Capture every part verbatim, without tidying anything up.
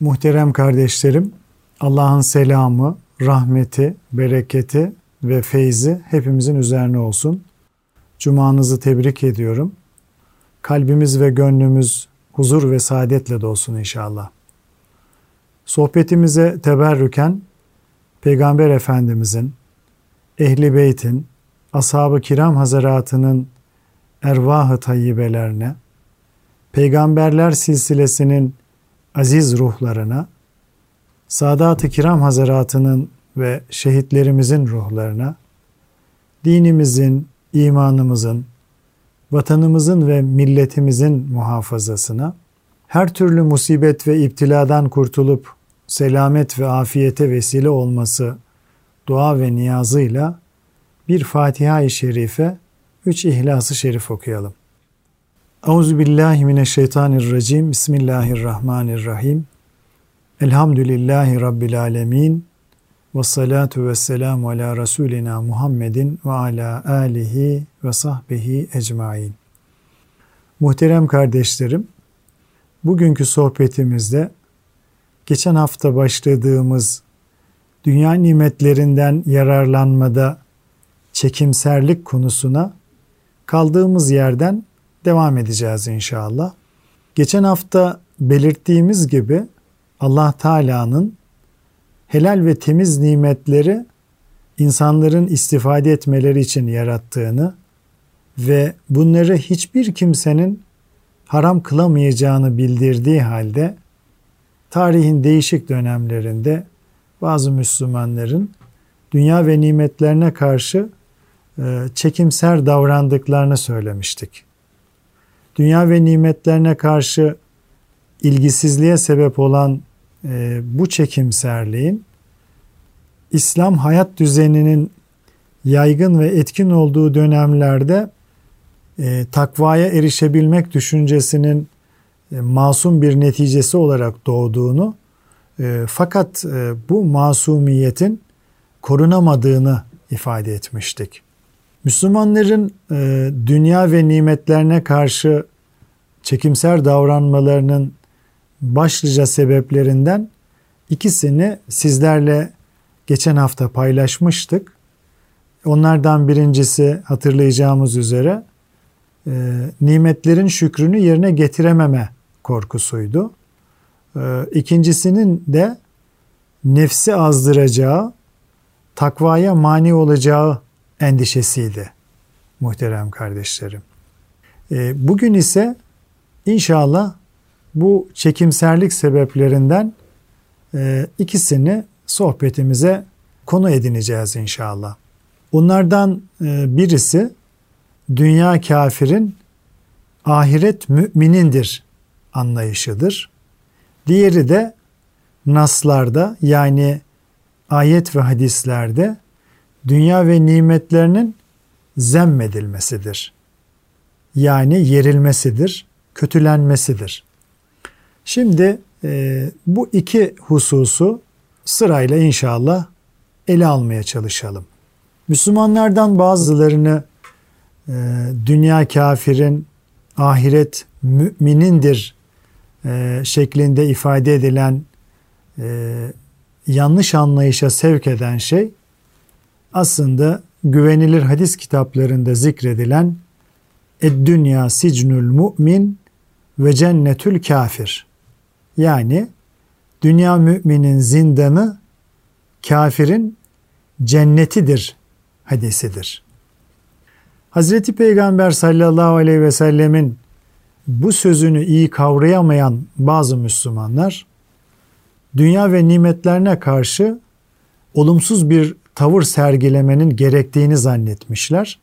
Muhterem kardeşlerim, Allah'ın selamı, rahmeti, bereketi ve feyzi hepimizin üzerine olsun. Cumanızı tebrik ediyorum. Kalbimiz ve gönlümüz huzur ve saadetle dolsun inşallah. Sohbetimize teberrüken Peygamber Efendimizin, Ehl-i Beyt'in, Ashab-ı Kiram Hazaratı'nın ervah-ı tayyibelerine, Peygamberler silsilesinin aziz ruhlarına, Sadat-ı Kiram Hazaratı'nın ve şehitlerimizin ruhlarına, dinimizin, imanımızın, vatanımızın ve milletimizin muhafazasına, her türlü musibet ve iptiladan kurtulup selamet ve afiyete vesile olması dua ve niyazıyla bir Fatiha-i Şerife, üç İhlas-ı Şerif okuyalım. Euzubillahimineşşeytanirracim, Bismillahirrahmanirrahim, Elhamdülillahi Rabbil Alemin, Vessalatu vesselamu ala Resulina Muhammedin ve ala alihi ve sahbihi ecmain. Muhterem kardeşlerim, bugünkü sohbetimizde geçen hafta başladığımız dünya nimetlerinden yararlanmada çekimserlik konusuna kaldığımız yerden devam edeceğiz inşallah. Geçen hafta belirttiğimiz gibi Allah Teala'nın helal ve temiz nimetleri insanların istifade etmeleri için yarattığını ve bunları hiçbir kimsenin haram kılamayacağını bildirdiği halde tarihin değişik dönemlerinde bazı Müslümanların dünya ve nimetlerine karşı çekimser davrandıklarını söylemiştik. Dünya ve nimetlerine karşı ilgisizliğe sebep olan bu çekimserliğin İslam hayat düzeninin yaygın ve etkin olduğu dönemlerde takvaya erişebilmek düşüncesinin masum bir neticesi olarak doğduğunu fakat bu masumiyetin korunamadığını ifade etmiştik. Müslümanların dünya ve nimetlerine karşı çekimser davranmalarının başlıca sebeplerinden ikisini sizlerle geçen hafta paylaşmıştık. Onlardan birincisi hatırlayacağımız üzere e, nimetlerin şükrünü yerine getirememe korkusuydu. E, ikincisinin de nefsi azdıracağı, takvaya mani olacağı endişesiydi muhterem kardeşlerim. E, bugün ise inşallah bu çekimserlik sebeplerinden e, ikisini sohbetimize konu edineceğiz inşallah. Onlardan e, birisi dünya kafirin, ahiret müminindir anlayışıdır. Diğeri de naslarda yani ayet ve hadislerde dünya ve nimetlerinin zemmedilmesidir. Yani yerilmesidir, kötülenmesidir. Şimdi e, bu iki hususu sırayla inşallah ele almaya çalışalım. Müslümanlardan bazılarını e, dünya kafirin, ahiret müminindir e, şeklinde ifade edilen e, yanlış anlayışa sevk eden şey aslında güvenilir hadis kitaplarında zikredilen "Ed-dünya sicnül mümin ve cennetül kafir." Yani dünya müminin zindanı, kafirin cennetidir hadisidir. Hazreti Peygamber sallallahu aleyhi ve sellemin bu sözünü iyi kavrayamayan bazı Müslümanlar, dünya ve nimetlerine karşı olumsuz bir tavır sergilemenin gerektiğini zannetmişler.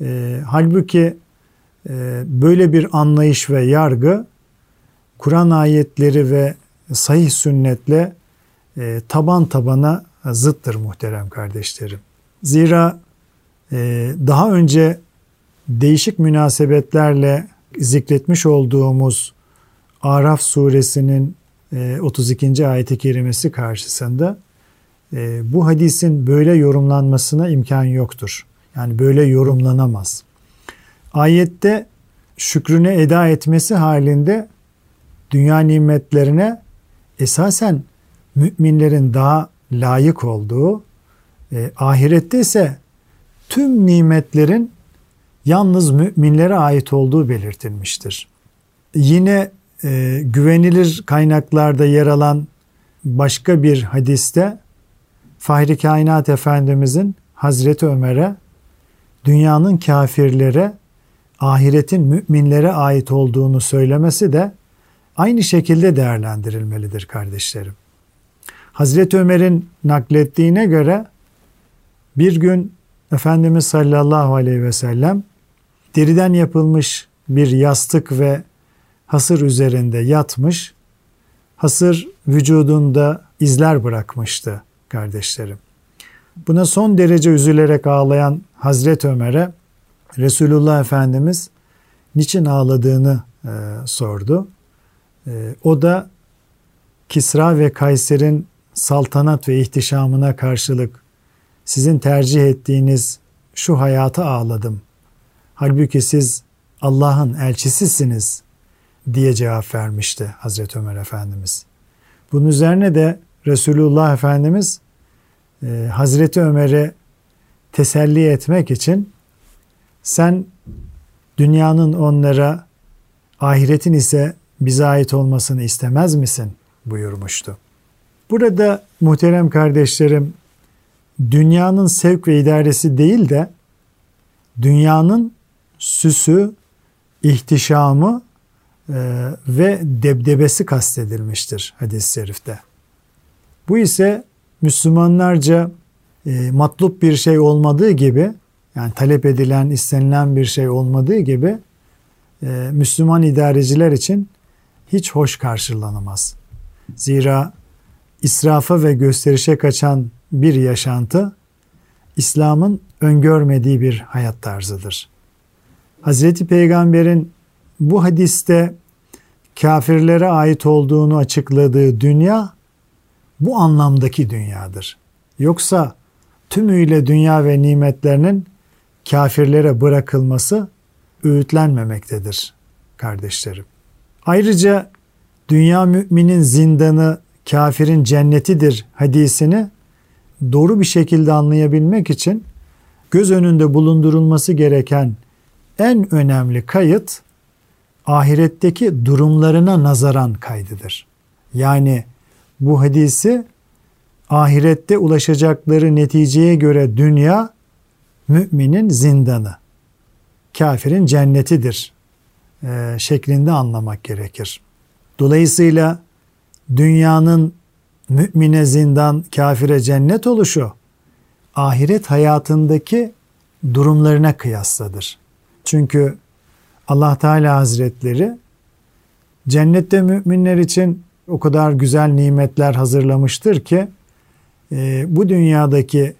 E, halbuki e, böyle bir anlayış ve yargı, Kur'an ayetleri ve sahih sünnetle e, taban tabana zıttır muhterem kardeşlerim. Zira e, daha önce değişik münasebetlerle zikretmiş olduğumuz Araf suresinin e, otuz ikinci ayet-i kerimesi karşısında e, bu hadisin böyle yorumlanmasına imkan yoktur. Yani böyle yorumlanamaz. Ayette şükrüne eda etmesi halinde dünya nimetlerine esasen müminlerin daha layık olduğu, e, ahirette ise tüm nimetlerin yalnız müminlere ait olduğu belirtilmiştir. Yine e, güvenilir kaynaklarda yer alan başka bir hadiste Fahri Kainat Efendimizin Hazreti Ömer'e dünyanın kafirlere, ahiretin müminlere ait olduğunu söylemesi de aynı şekilde değerlendirilmelidir kardeşlerim. Hazreti Ömer'in naklettiğine göre bir gün Efendimiz sallallahu aleyhi ve sellem deriden yapılmış bir yastık ve hasır üzerinde yatmış, hasır vücudunda izler bırakmıştı kardeşlerim. Buna son derece üzülerek ağlayan Hazreti Ömer'e Resulullah Efendimiz niçin ağladığını e, sordu. E, o da Kisra ve Kayser'in saltanat ve ihtişamına karşılık sizin tercih ettiğiniz şu hayata ağladım. Halbuki siz Allah'ın elçisisiniz diye cevap vermişti Hazreti Ömer Efendimiz. Bunun üzerine de Resulullah Efendimiz e, Hazreti Ömer'i teselli etmek için sen dünyanın onlara, ahiretin ise bize ait olmasını istemez misin buyurmuştu. Burada muhterem kardeşlerim, dünyanın sevk ve idaresi değil de dünyanın süsü, ihtişamı e, ve debdebesi kastedilmiştir hadis-i şerifte. Bu ise Müslümanlarca e, matlup bir şey olmadığı gibi, yani talep edilen, istenilen bir şey olmadığı gibi e, Müslüman idareciler için hiç hoş karşılanamaz. Zira israfa ve gösterişe kaçan bir yaşantı İslam'ın öngörmediği bir hayat tarzıdır. Hazreti Peygamber'in bu hadiste kafirlere ait olduğunu açıkladığı dünya bu anlamdaki dünyadır. Yoksa tümüyle dünya ve nimetlerinin kafirlere bırakılması öğütlenmemektedir kardeşlerim. Ayrıca dünya müminin zindanı, kafirin cennetidir hadisini doğru bir şekilde anlayabilmek için göz önünde bulundurulması gereken en önemli kayıt ahiretteki durumlarına nazaran kaydıdır. Yani bu hadisi ahirette ulaşacakları neticeye göre dünya müminin zindanı, kafirin cennetidir e, şeklinde anlamak gerekir. Dolayısıyla dünyanın mümine zindan, kafire cennet oluşu ahiret hayatındaki durumlarına kıyasladır. Çünkü Allah Teala Hazretleri cennette müminler için o kadar güzel nimetler hazırlamıştır ki e, bu dünyadaki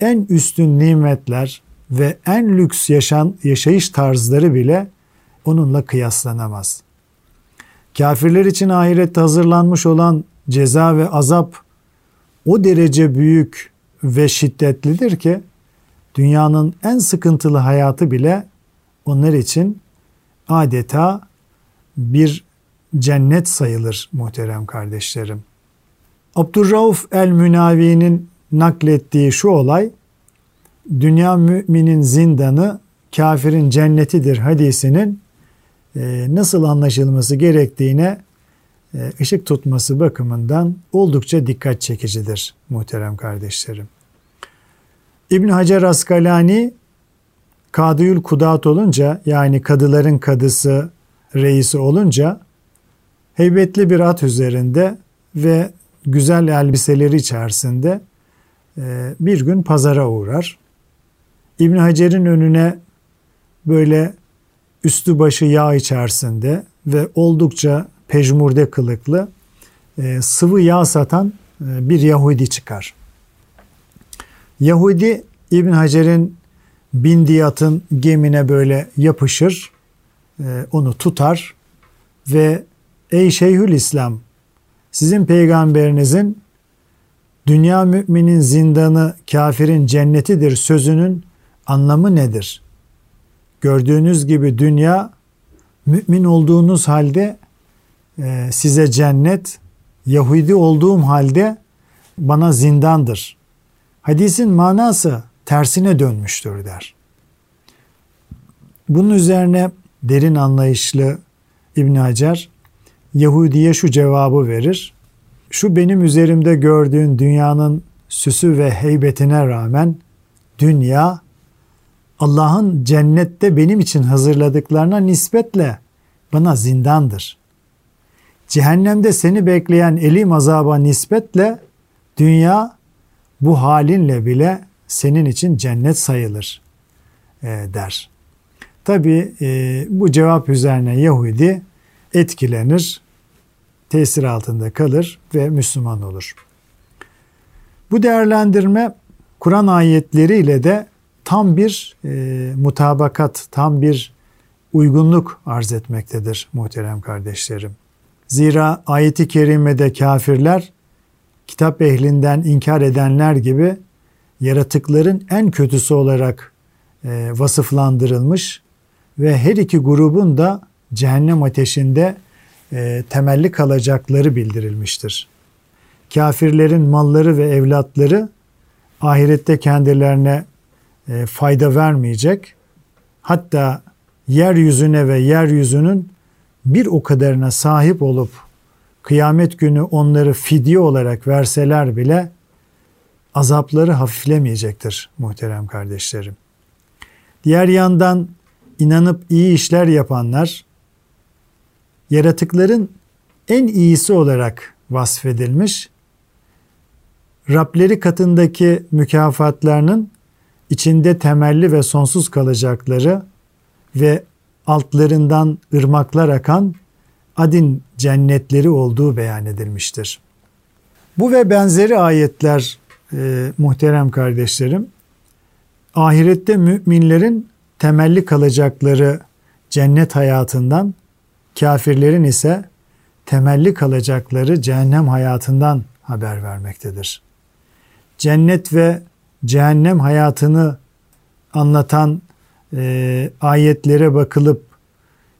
en üstün nimetler ve en lüks yaşam, yaşayış tarzları bile onunla kıyaslanamaz. Kafirler için ahirette hazırlanmış olan ceza ve azap o derece büyük ve şiddetlidir ki dünyanın en sıkıntılı hayatı bile onlar için adeta bir cennet sayılır muhterem kardeşlerim. Abdurrauf el-Münavi'nin naklettiği şu olay, dünya müminin zindanı, kafirin cennetidir hadisinin e, nasıl anlaşılması gerektiğine e, ışık tutması bakımından oldukça dikkat çekicidir muhterem kardeşlerim. İbn Hacer Askalani, Kadıyül Kudat olunca, yani kadıların kadısı, reisi olunca, heybetli bir at üzerinde ve güzel elbiseleri içerisinde bir gün pazara uğrar. İbn Hacer'in önüne böyle üstü başı yağ içerisinde ve oldukça pejmurde kılıklı sıvı yağ satan bir Yahudi çıkar. Yahudi İbn Hacer'in bindiği atın gemine böyle yapışır, onu tutar ve ey Şeyhül İslam, sizin peygamberinizin dünya müminin zindanı, kafirin cennetidir sözünün anlamı nedir? Gördüğünüz gibi dünya, mümin olduğunuz halde size cennet Yahudi olduğum halde bana zindandır. Hadisin manası tersine dönmüştür der. Bunun üzerine derin anlayışlı İbn Hacer Yahudi'ye şu cevabı verir. Şu benim üzerimde gördüğün dünyanın süsü ve heybetine rağmen dünya Allah'ın cennette benim için hazırladıklarına nispetle bana zindandır. Cehennemde seni bekleyen elim azaba nispetle dünya bu halinle bile senin için cennet sayılır der. Tabii bu cevap üzerine Yahudi etkilenir, tesir altında kalır ve Müslüman olur. Bu değerlendirme Kur'an ayetleriyle de tam bir e, mutabakat, tam bir uygunluk arz etmektedir muhterem kardeşlerim. Zira ayeti kerimede kafirler, kitap ehlinden inkar edenler gibi yaratıkların en kötüsü olarak e, vasıflandırılmış ve her iki grubun da cehennem ateşinde e, temelli kalacakları bildirilmiştir. Kafirlerin malları ve evlatları ahirette kendilerine fayda vermeyecek. Hatta yeryüzüne ve yeryüzünün bir o kadarına sahip olup kıyamet günü onları fidye olarak verseler bile azapları hafiflemeyecektir muhterem kardeşlerim. Diğer yandan inanıp iyi işler yapanlar yaratıkların en iyisi olarak vasfedilmiş, Rableri katındaki mükafatlarının İçinde temelli ve sonsuz kalacakları ve altlarından ırmaklar akan adin cennetleri olduğu beyan edilmiştir. Bu ve benzeri ayetler e, muhterem kardeşlerim, ahirette müminlerin temelli kalacakları cennet hayatından, kafirlerin ise temelli kalacakları cehennem hayatından haber vermektedir. Cennet ve cehennem hayatını anlatan e, ayetlere bakılıp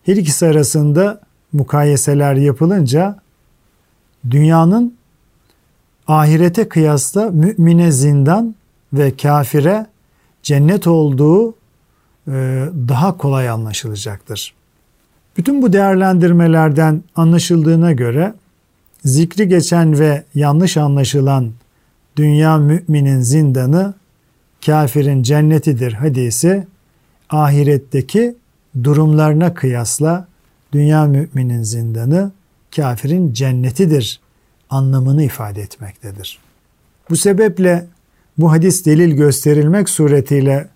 her ikisi arasında mukayeseler yapılınca dünyanın ahirete kıyasla mümine zindan ve kafire cennet olduğu e, daha kolay anlaşılacaktır. Bütün bu değerlendirmelerden anlaşıldığına göre zikri geçen ve yanlış anlaşılan dünya müminin zindanı, kafirin cennetidir hadisi, ahiretteki durumlarına kıyasla dünya müminin zindanı, kafirin cennetidir anlamını ifade etmektedir. Bu sebeple bu hadis delil gösterilmek suretiyle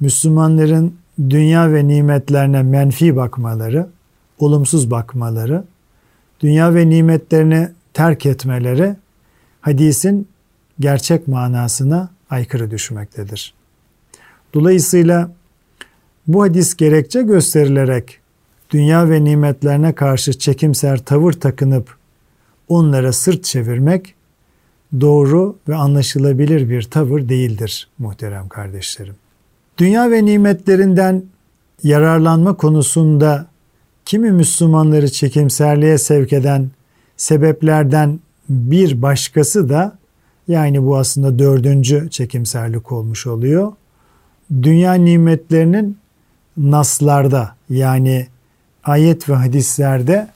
Müslümanların dünya ve nimetlerine menfi bakmaları, olumsuz bakmaları, dünya ve nimetlerini terk etmeleri hadisin gerçek manasına aykırı düşmektedir. Dolayısıyla bu hadis gerekçe gösterilerek dünya ve nimetlerine karşı çekimser tavır takınıp onlara sırt çevirmek doğru ve anlaşılabilir bir tavır değildir muhterem kardeşlerim. Dünya ve nimetlerinden yararlanma konusunda kimi Müslümanları çekimserliğe sevk eden sebeplerden bir başkası da, yani bu aslında dördüncü çekimserlik olmuş oluyor, dünya nimetlerinin naslarda, yani ayet ve hadislerde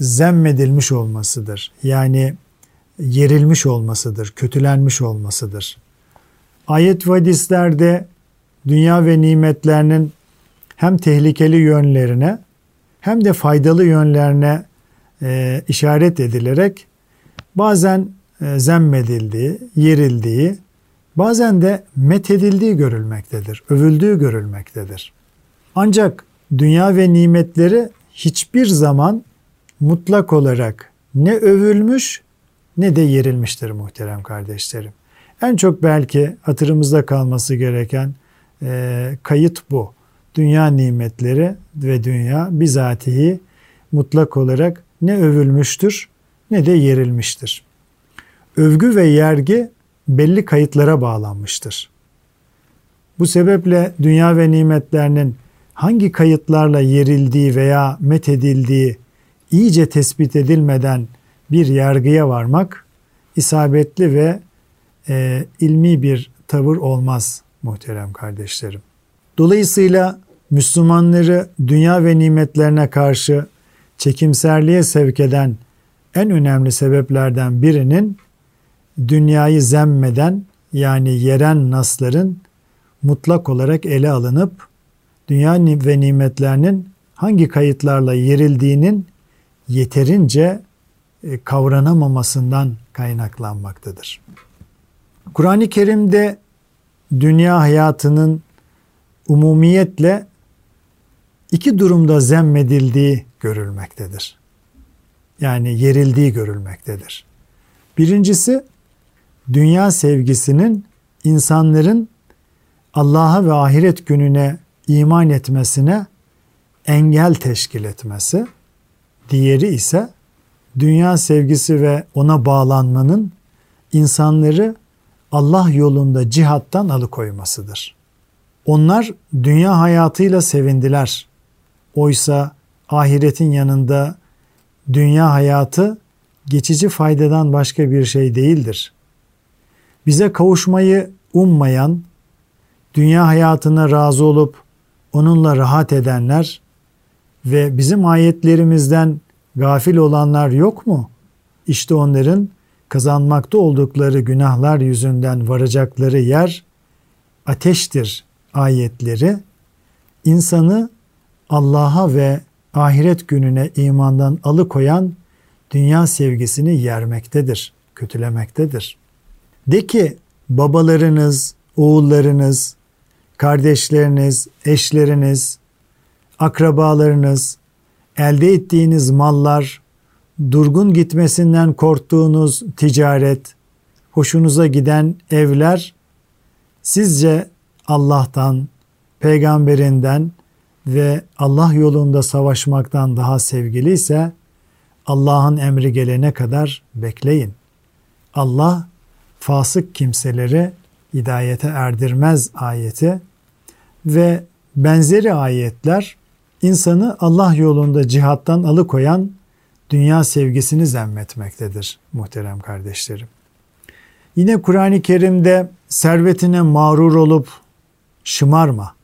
zemmedilmiş olmasıdır. Yani yerilmiş olmasıdır, kötülenmiş olmasıdır. Ayet ve hadislerde dünya ve nimetlerinin hem tehlikeli yönlerine hem de faydalı yönlerine e, işaret edilerek bazen zemmedildiği, yerildiği, bazen de methedildiği görülmektedir, övüldüğü görülmektedir. Ancak dünya ve nimetleri hiçbir zaman mutlak olarak ne övülmüş ne de yerilmiştir muhterem kardeşlerim. En çok belki hatırımızda kalması gereken e, kayıt bu. Dünya nimetleri ve dünya bizatihi mutlak olarak ne övülmüştür ne de yerilmiştir. Övgü ve yergi belli kayıtlara bağlanmıştır. Bu sebeple dünya ve nimetlerinin hangi kayıtlarla yerildiği veya methedildiği iyice tespit edilmeden bir yargıya varmak isabetli ve e, ilmi bir tavır olmaz muhterem kardeşlerim. Dolayısıyla Müslümanları dünya ve nimetlerine karşı çekimserliğe sevk eden en önemli sebeplerden birinin dünyayı zemmeden yani yeren nasların mutlak olarak ele alınıp dünya ve nimetlerinin hangi kayıtlarla yerildiğinin yeterince kavranamamasından kaynaklanmaktadır. Kur'an-ı Kerim'de dünya hayatının umumiyetle iki durumda zemmedildiği görülmektedir. Yani yerildiği görülmektedir. Birincisi, dünya sevgisinin insanların Allah'a ve ahiret gününe iman etmesine engel teşkil etmesi. Diğeri ise dünya sevgisi ve ona bağlanmanın insanları Allah yolunda cihattan alıkoymasıdır. Onlar dünya hayatıyla sevindiler. Oysa ahiretin yanında dünya hayatı geçici faydadan başka bir şey değildir. Bize kavuşmayı ummayan, dünya hayatına razı olup onunla rahat edenler ve bizim ayetlerimizden gafil olanlar yok mu? İşte onların kazanmakta oldukları günahlar yüzünden varacakları yer ateştir ayetleri insanı Allah'a ve ahiret gününe imandan alıkoyan dünya sevgisini yermektedir, kötülemektedir. De ki babalarınız, oğullarınız, kardeşleriniz, eşleriniz, akrabalarınız, elde ettiğiniz mallar, durgun gitmesinden korktuğunuz ticaret, hoşunuza giden evler sizce Allah'tan, peygamberinden ve Allah yolunda savaşmaktan daha sevgiliyse Allah'ın emri gelene kadar bekleyin. Allah fasık kimseleri hidayete erdirmez ayeti ve benzeri ayetler insanı Allah yolunda cihattan alıkoyan dünya sevgisini zemmetmektedir muhterem kardeşlerim. Yine Kur'an-ı Kerim'de servetine mağrur olup şımarma,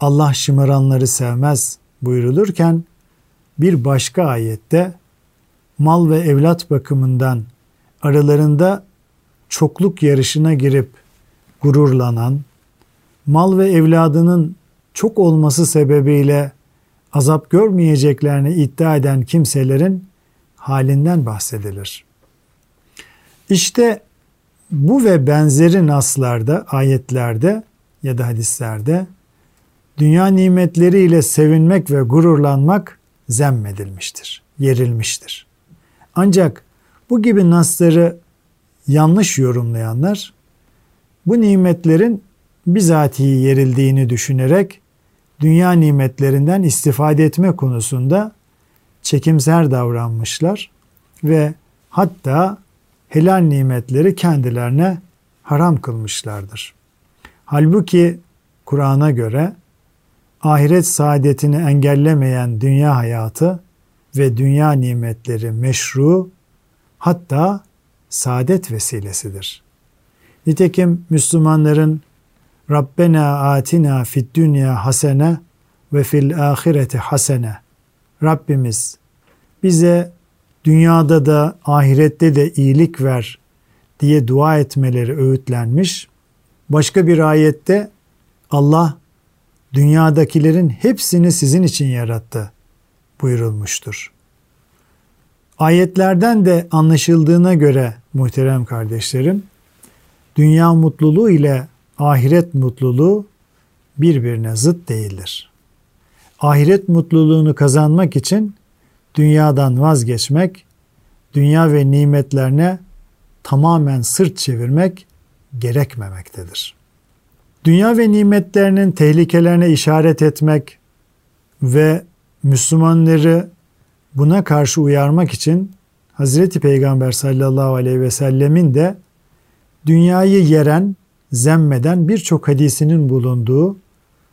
Allah şımaranları sevmez buyurulurken bir başka ayette mal ve evlat bakımından aralarında çokluk yarışına girip gururlanan, mal ve evladının çok olması sebebiyle azap görmeyeceklerini iddia eden kimselerin halinden bahsedilir. İşte bu ve benzeri naslarda, ayetlerde ya da hadislerde dünya nimetleriyle sevinmek ve gururlanmak zemmedilmiştir, yerilmiştir. Ancak bu gibi nasları yanlış yorumlayanlar bu nimetlerin bizatihi yerildiğini düşünerek dünya nimetlerinden istifade etme konusunda çekimser davranmışlar ve hatta helal nimetleri kendilerine haram kılmışlardır. Halbuki Kur'an'a göre ahiret saadetini engellemeyen dünya hayatı ve dünya nimetleri meşru, hatta saadet vesilesidir. Nitekim Müslümanların Rabbena atina fid dünya hasene ve fil ahireti hasene, Rabbimiz bize dünyada da ahirette de iyilik ver diye dua etmeleri öğütlenmiş. Başka bir ayette Allah dünyadakilerin hepsini sizin için yarattı buyurulmuştur. Ayetlerden de anlaşıldığına göre muhterem kardeşlerim, dünya mutluluğu ile ahiret mutluluğu birbirine zıt değildir. Ahiret mutluluğunu kazanmak için dünyadan vazgeçmek, dünya ve nimetlerine tamamen sırt çevirmek gerekmemektedir. Dünya ve nimetlerinin tehlikelerine işaret etmek ve Müslümanları buna karşı uyarmak için Hazreti Peygamber sallallahu aleyhi ve sellemin de dünyayı yeren, zemmeden birçok hadisinin bulunduğu,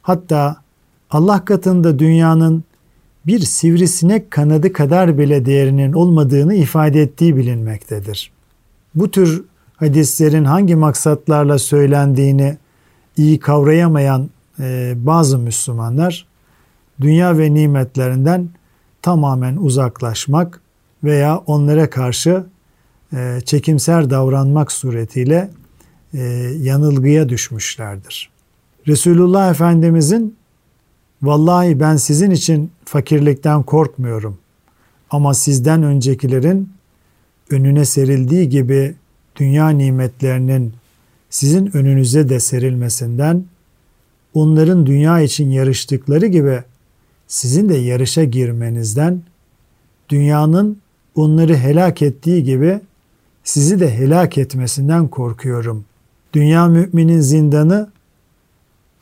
hatta Allah katında dünyanın bir sivrisinek kanadı kadar bile değerinin olmadığını ifade ettiği bilinmektedir. Bu tür hadislerin hangi maksatlarla söylendiğini iyi kavrayamayan bazı Müslümanlar, dünya ve nimetlerinden tamamen uzaklaşmak veya onlara karşı çekimser davranmak suretiyle yanılgıya düşmüşlerdir. Resulullah Efendimizin "Vallahi ben sizin için fakirlikten korkmuyorum ama sizden öncekilerin önüne serildiği gibi dünya nimetlerinin sizin önünüze de serilmesinden, onların dünya için yarıştıkları gibi sizin de yarışa girmenizden, dünyanın onları helak ettiği gibi sizi de helak etmesinden korkuyorum. Dünya müminin zindanı,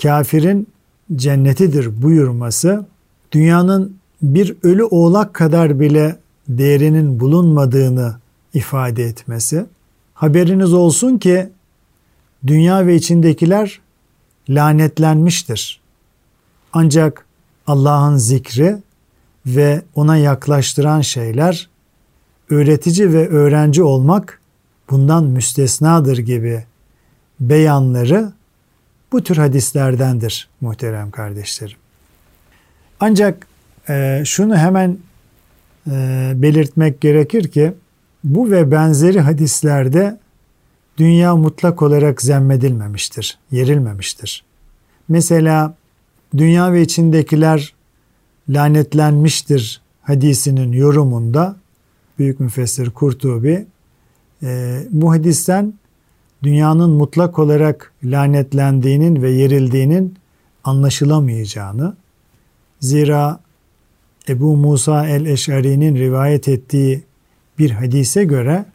kafirin cennetidir" buyurması, dünyanın bir ölü oğlak kadar bile değerinin bulunmadığını ifade etmesi, "Haberiniz olsun ki dünya ve içindekiler lanetlenmiştir. Ancak Allah'ın zikri ve ona yaklaştıran şeyler, öğretici ve öğrenci olmak bundan müstesnadır" gibi beyanları bu tür hadislerdendir muhterem kardeşlerim. Ancak e, şunu hemen e, belirtmek gerekir ki bu ve benzeri hadislerde dünya mutlak olarak zemmedilmemiştir, yerilmemiştir. Mesela dünya ve içindekiler lanetlenmiştir hadisinin yorumunda büyük müfessir Kurtubi e, bu hadisten dünyanın mutlak olarak lanetlendiğinin ve yerildiğinin anlaşılamayacağını, zira Ebu Musa el-Eş'ari'nin rivayet ettiği bir hadise göre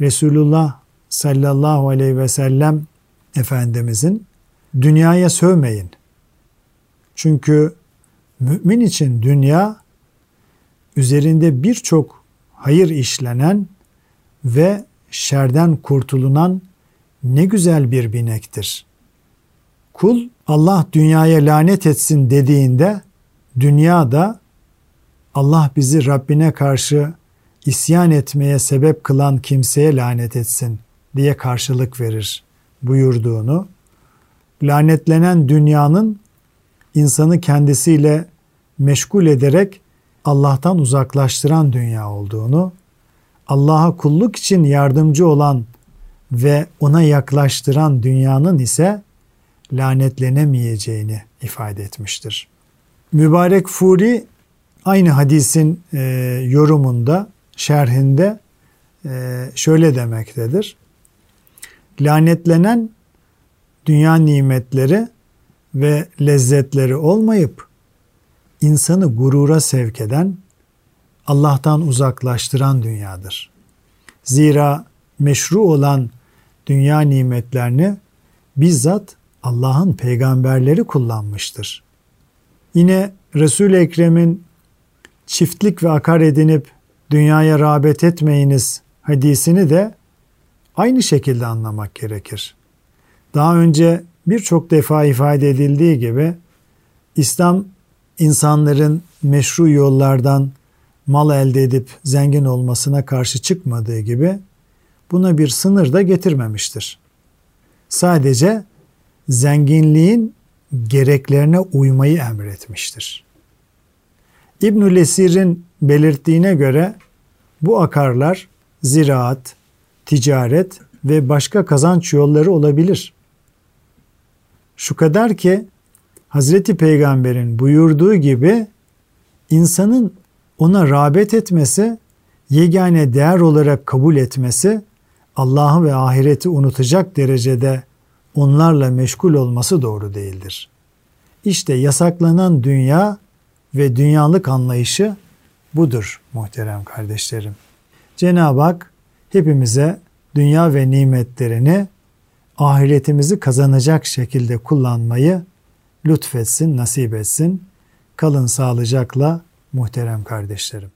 Resulullah sallallahu aleyhi ve sellem Efendimizin "Dünyaya sövmeyin. Çünkü mümin için dünya üzerinde birçok hayır işlenen ve şerden kurtulunan ne güzel bir binektir. Kul Allah dünyaya lanet etsin dediğinde dünya da Allah bizi Rabbine karşı isyan etmeye sebep kılan kimseye lanet etsin diye karşılık verir" buyurduğunu, lanetlenen dünyanın insanı kendisiyle meşgul ederek Allah'tan uzaklaştıran dünya olduğunu, Allah'a kulluk için yardımcı olan ve ona yaklaştıran dünyanın ise lanetlenemeyeceğini ifade etmiştir. Mübarek Furi aynı hadisin e, yorumunda, şerhinde e, şöyle demektedir: "Lanetlenen dünya nimetleri ve lezzetleri olmayıp insanı gurura sevk eden, Allah'tan uzaklaştıran dünyadır. Zira meşru olan dünya nimetlerini bizzat Allah'ın peygamberleri kullanmıştır." Yine Resul-i Ekrem'in "Çiftlik ve akar edinip dünyaya rağbet etmeyiniz" hadisini de aynı şekilde anlamak gerekir. Daha önce birçok defa ifade edildiği gibi İslam insanların meşru yollardan mal elde edip zengin olmasına karşı çıkmadığı gibi buna bir sınır da getirmemiştir. Sadece zenginliğin gereklerine uymayı emretmiştir. İbnül Esir'in belirttiğine göre bu akarlar ziraat, ticaret ve başka kazanç yolları olabilir. Şu kadar ki Hazreti Peygamber'in buyurduğu gibi insanın ona rağbet etmesi, yegane değer olarak kabul etmesi, Allah'ı ve ahireti unutacak derecede onlarla meşgul olması doğru değildir. İşte yasaklanan dünya ve dünyalık anlayışı budur muhterem kardeşlerim. Cenab-ı Hak hepimize dünya ve nimetlerini ahiretimizi kazanacak şekilde kullanmayı lütfetsin, nasip etsin. Kalın sağlıcakla muhterem kardeşlerim.